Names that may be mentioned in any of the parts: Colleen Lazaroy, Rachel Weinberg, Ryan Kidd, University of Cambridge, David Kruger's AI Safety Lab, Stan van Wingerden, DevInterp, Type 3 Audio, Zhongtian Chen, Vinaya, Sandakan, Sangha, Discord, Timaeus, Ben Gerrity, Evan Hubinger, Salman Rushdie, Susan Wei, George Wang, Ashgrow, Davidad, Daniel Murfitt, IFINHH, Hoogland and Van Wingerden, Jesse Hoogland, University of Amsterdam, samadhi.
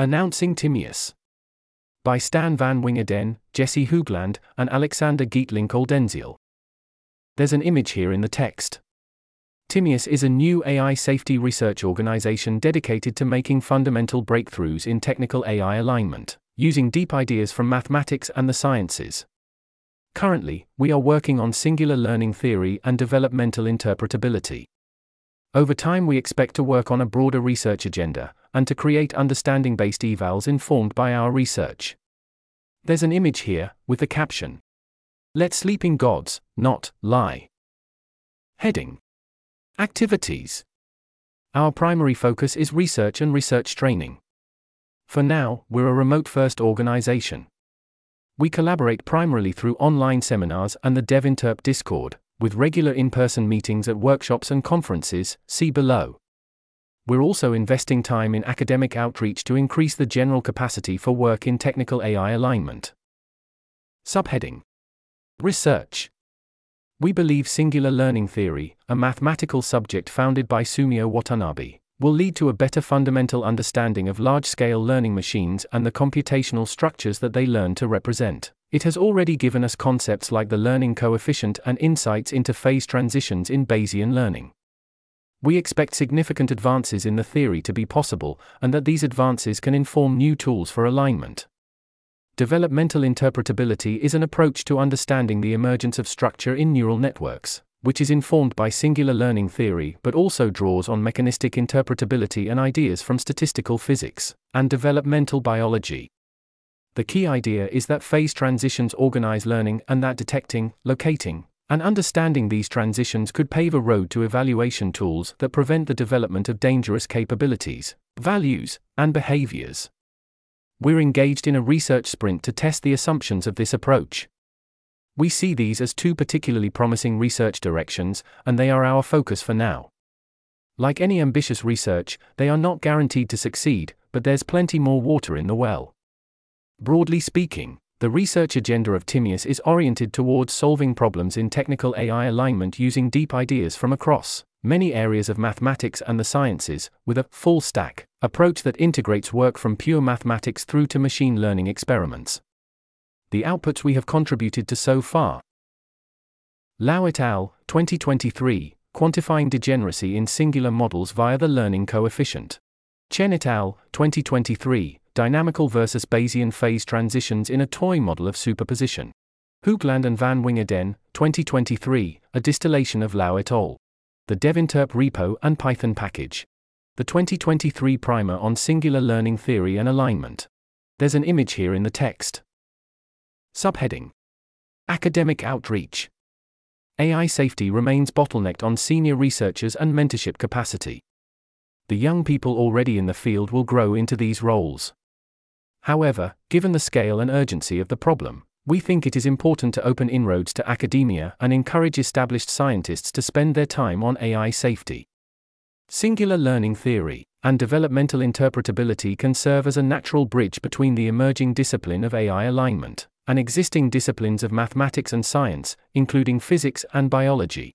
Announcing Timaeus. By Stan van Wingerden, Jesse Hoogland, and Alexander Gietelink Oldenziel. There's an image here in the text. Timaeus is a new AI safety research organization dedicated to making fundamental breakthroughs in technical AI alignment, using deep ideas from mathematics and the sciences. Currently, we are working on singular learning theory and developmental interpretability. Over time, we expect to work on a broader research agenda and to create understanding-based evals informed by our research. There's an image here, with the caption, "Let sleeping gods not lie." Heading: Activities. Our primary focus is research and research training. For now, we're a remote-first organization. We collaborate primarily through online seminars and the DevInterp Discord, with regular in-person meetings at workshops and conferences, see below. We're also investing time in academic outreach to increase the general capacity for work in technical AI alignment. Subheading: Research. We believe singular learning theory, a mathematical subject founded by Sumio Watanabe, will lead to a better fundamental understanding of large-scale learning machines and the computational structures that they learn to represent. It has already given us concepts like the learning coefficient and insights into phase transitions in Bayesian learning. We expect significant advances in the theory to be possible, and that these advances can inform new tools for alignment. Developmental interpretability is an approach to understanding the emergence of structure in neural networks, which is informed by singular learning theory but also draws on mechanistic interpretability and ideas from statistical physics and developmental biology. The key idea is that phase transitions organize learning and that detecting, locating, and understanding these transitions could pave a road to evaluation tools that prevent the development of dangerous capabilities, values, and behaviors. We're engaged in a research sprint to test the assumptions of this approach. We see these as two particularly promising research directions, and they are our focus for now. Like any ambitious research, they are not guaranteed to succeed, but there's plenty more water in the well. Broadly speaking, the research agenda of Timaeus is oriented towards solving problems in technical AI alignment using deep ideas from across many areas of mathematics and the sciences, with a full-stack approach that integrates work from pure mathematics through to machine learning experiments. The outputs we have contributed to so far. Lau et al., 2023, Quantifying Degeneracy in Singular Models via the Learning Coefficient. Chen et al., 2023, Dynamical versus Bayesian Phase Transitions in a Toy Model of Superposition. Hoogland and Van Wingerden, 2023, a distillation of Lau et al. The DevInterp repo and Python package. The 2023 primer on singular learning theory and alignment. There's an image here in the text. Subheading: Academic outreach. AI safety remains bottlenecked on senior researchers and mentorship capacity. The young people already in the field will grow into these roles. However, given the scale and urgency of the problem, we think it is important to open inroads to academia and encourage established scientists to spend their time on AI safety. Singular learning theory and developmental interpretability can serve as a natural bridge between the emerging discipline of AI alignment and existing disciplines of mathematics and science, including physics and biology.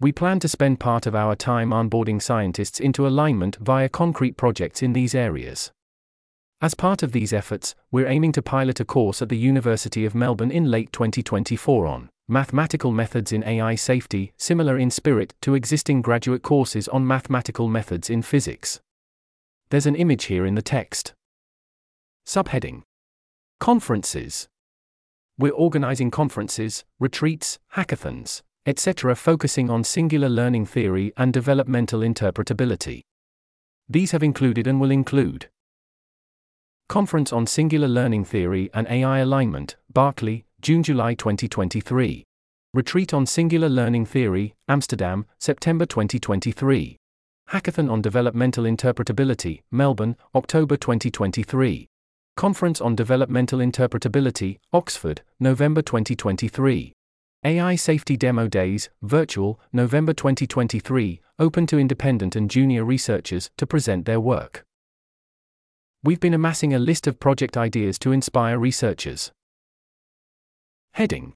We plan to spend part of our time onboarding scientists into alignment via concrete projects in these areas. As part of these efforts, we're aiming to pilot a course at the University of Melbourne in late 2024 on mathematical methods in AI safety, similar in spirit to existing graduate courses on mathematical methods in physics. There's an image here in the text. Subheading: Conferences. We're organizing conferences, retreats, hackathons, etc., focusing on singular learning theory and developmental interpretability. These have included and will include Conference on Singular Learning Theory and AI Alignment, Berkeley, June-July 2023. Retreat on Singular Learning Theory, Amsterdam, September 2023. Hackathon on Developmental Interpretability, Melbourne, October 2023. Conference on Developmental Interpretability, Oxford, November 2023. AI Safety Demo Days, virtual, November 2023, open to independent and junior researchers to present their work. We've been amassing a list of project ideas to inspire researchers. Heading: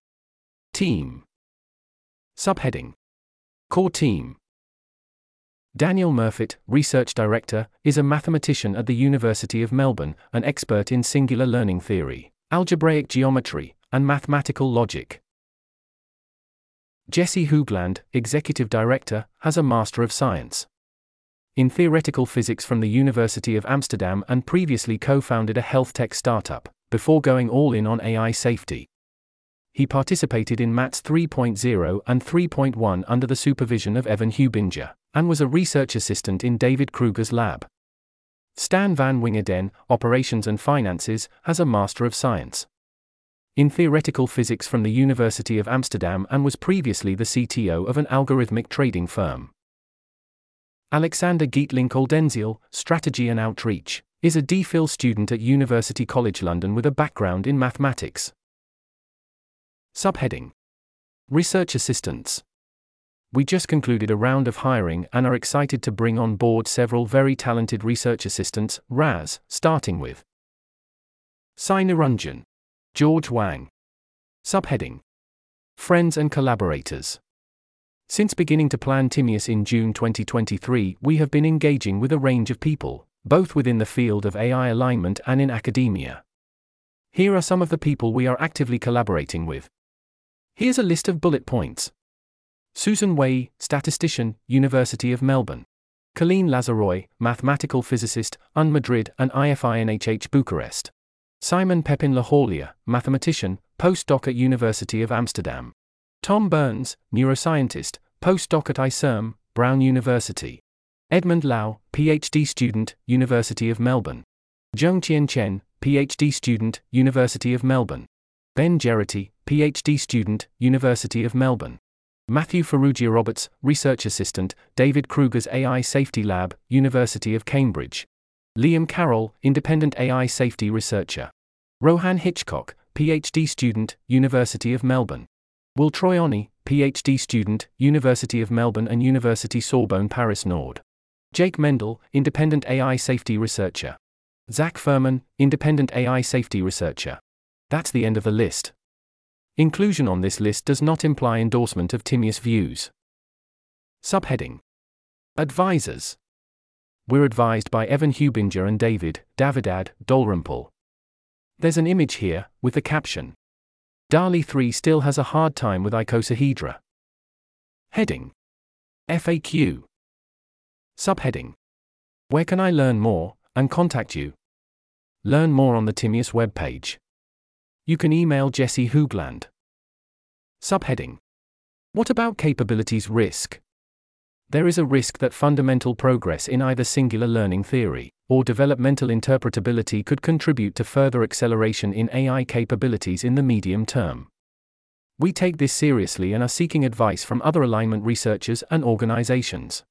Team. Subheading: Core Team. Daniel Murfitt, Research Director, is a mathematician at the University of Melbourne, an expert in singular learning theory, algebraic geometry, and mathematical logic. Jesse Hoogland, Executive Director, has a Master of Science in Theoretical Physics from the University of Amsterdam and previously co-founded a health tech startup, before going all in on AI safety. He participated in MATS 3.0 and 3.1 under the supervision of Evan Hubinger, and was a research assistant in David Kruger's lab. Stan van Wingerden, Operations and Finances, has a Master of Science in Theoretical Physics from the University of Amsterdam and was previously the CTO of an algorithmic trading firm. Alexander Gietelink Oldenziel, Strategy and Outreach, is a DPhil student at University College London with a background in mathematics. Subheading: Research Assistants. We just concluded a round of hiring and are excited to bring on board several very talented research assistants, RAS, starting with Sai Naranjan, George Wang. Subheading: Friends and Collaborators. Since beginning to plan Timaeus in June 2023, we have been engaging with a range of people, both within the field of AI alignment and in academia. Here are some of the people we are actively collaborating with. Here's a list of bullet points. Susan Wei, statistician, University of Melbourne. Colleen Lazaroy, mathematical physicist, UN Madrid and IFINHH Bucharest. Simon Pepin LaHaulier, mathematician, postdoc at University of Amsterdam. Tom Burns, neuroscientist, postdoc at ICERM, Brown University. Edmund Lau, PhD student, University of Melbourne. Zhongtian Chen, PhD student, University of Melbourne. Ben Gerrity, PhD student, University of Melbourne. Matthew Ferrugia Roberts, research assistant, David Kruger's AI Safety Lab, University of Cambridge. Liam Carroll, independent AI safety researcher. Rohan Hitchcock, PhD student, University of Melbourne. Will Troiani, PhD student, University of Melbourne and University Sorbonne Paris Nord. Jake Mendel, independent AI safety researcher. Zach Furman, independent AI safety researcher. That's the end of the list. Inclusion on this list does not imply endorsement of Timaeus views. Subheading: Advisors. We're advised by Evan Hubinger and David, Davidad, Dalrymple. There's an image here, with the caption, DALI 3 still has a hard time with icosahedra. Heading: FAQ. Subheading: Where can I learn more, and contact you? Learn more on the Timaeus webpage. You can email Jesse Hoogland. Subheading: What about capabilities risk? There is a risk that fundamental progress in either singular learning theory or developmental interpretability could contribute to further acceleration in AI capabilities in the medium term. We take this seriously and are seeking advice from other alignment researchers and organizations.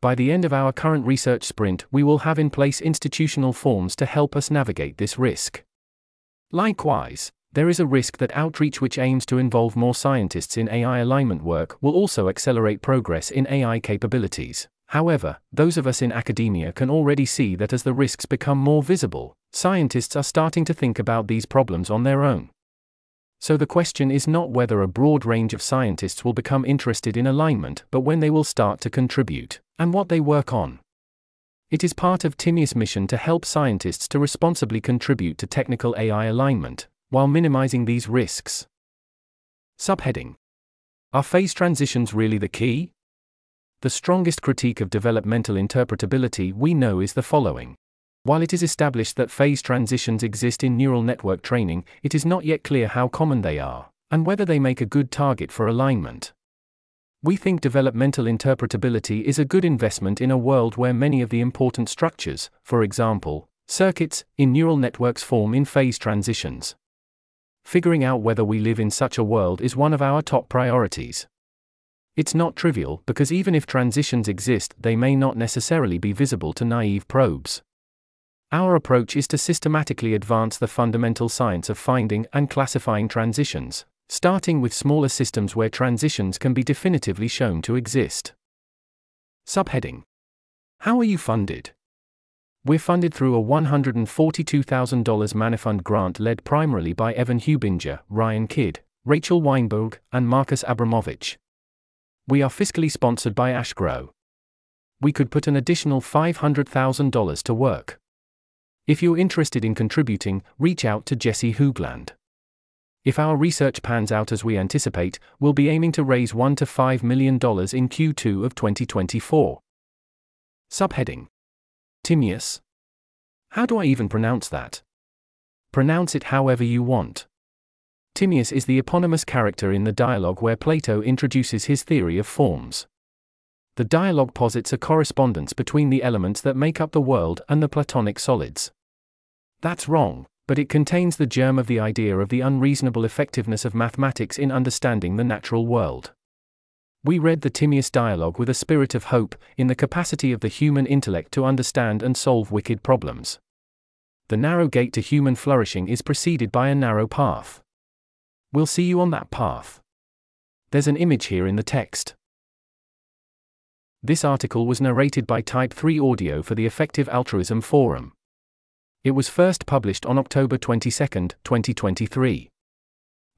By the end of our current research sprint, we will have in place institutional forms to help us navigate this risk. Likewise, there is a risk that outreach which aims to involve more scientists in AI alignment work will also accelerate progress in AI capabilities. However, those of us in academia can already see that as the risks become more visible, scientists are starting to think about these problems on their own. So the question is not whether a broad range of scientists will become interested in alignment, but when they will start to contribute, and what they work on. It is part of Timaeus' mission to help scientists to responsibly contribute to technical AI alignment, while minimizing these risks. Subheading: Are phase transitions really the key? The strongest critique of developmental interpretability we know is the following. While it is established that phase transitions exist in neural network training, it is not yet clear how common they are, and whether they make a good target for alignment. We think developmental interpretability is a good investment in a world where many of the important structures, for example, circuits, in neural networks form in phase transitions. Figuring out whether we live in such a world is one of our top priorities. It's not trivial because even if transitions exist, they may not necessarily be visible to naive probes. Our approach is to systematically advance the fundamental science of finding and classifying transitions, starting with smaller systems where transitions can be definitively shown to exist. Subheading: How are you funded? We're funded through a $142,000 Manifund grant led primarily by Evan Hubinger, Ryan Kidd, Rachel Weinberg, and Marcus Abramovich. We are fiscally sponsored by Ashgrow. we could put an additional $500,000 to work. If you're interested in contributing, reach out to Jesse Hoogland. If our research pans out as we anticipate, we'll be aiming to raise $1 to $5 million in Q2 of 2024. Subheading: Timaeus. How do I even pronounce that? Pronounce it however you want. Timaeus is the eponymous character in the dialogue where Plato introduces his theory of forms. The dialogue posits a correspondence between the elements that make up the world and the Platonic solids. That's wrong, but it contains the germ of the idea of the unreasonable effectiveness of mathematics in understanding the natural world. We read the Timaeus dialogue with a spirit of hope, in the capacity of the human intellect to understand and solve wicked problems. The narrow gate to human flourishing is preceded by a narrow path. We'll see you on that path. There's an image here in the text. This article was narrated by Type 3 Audio for the Effective Altruism Forum. It was first published on October 22, 2023.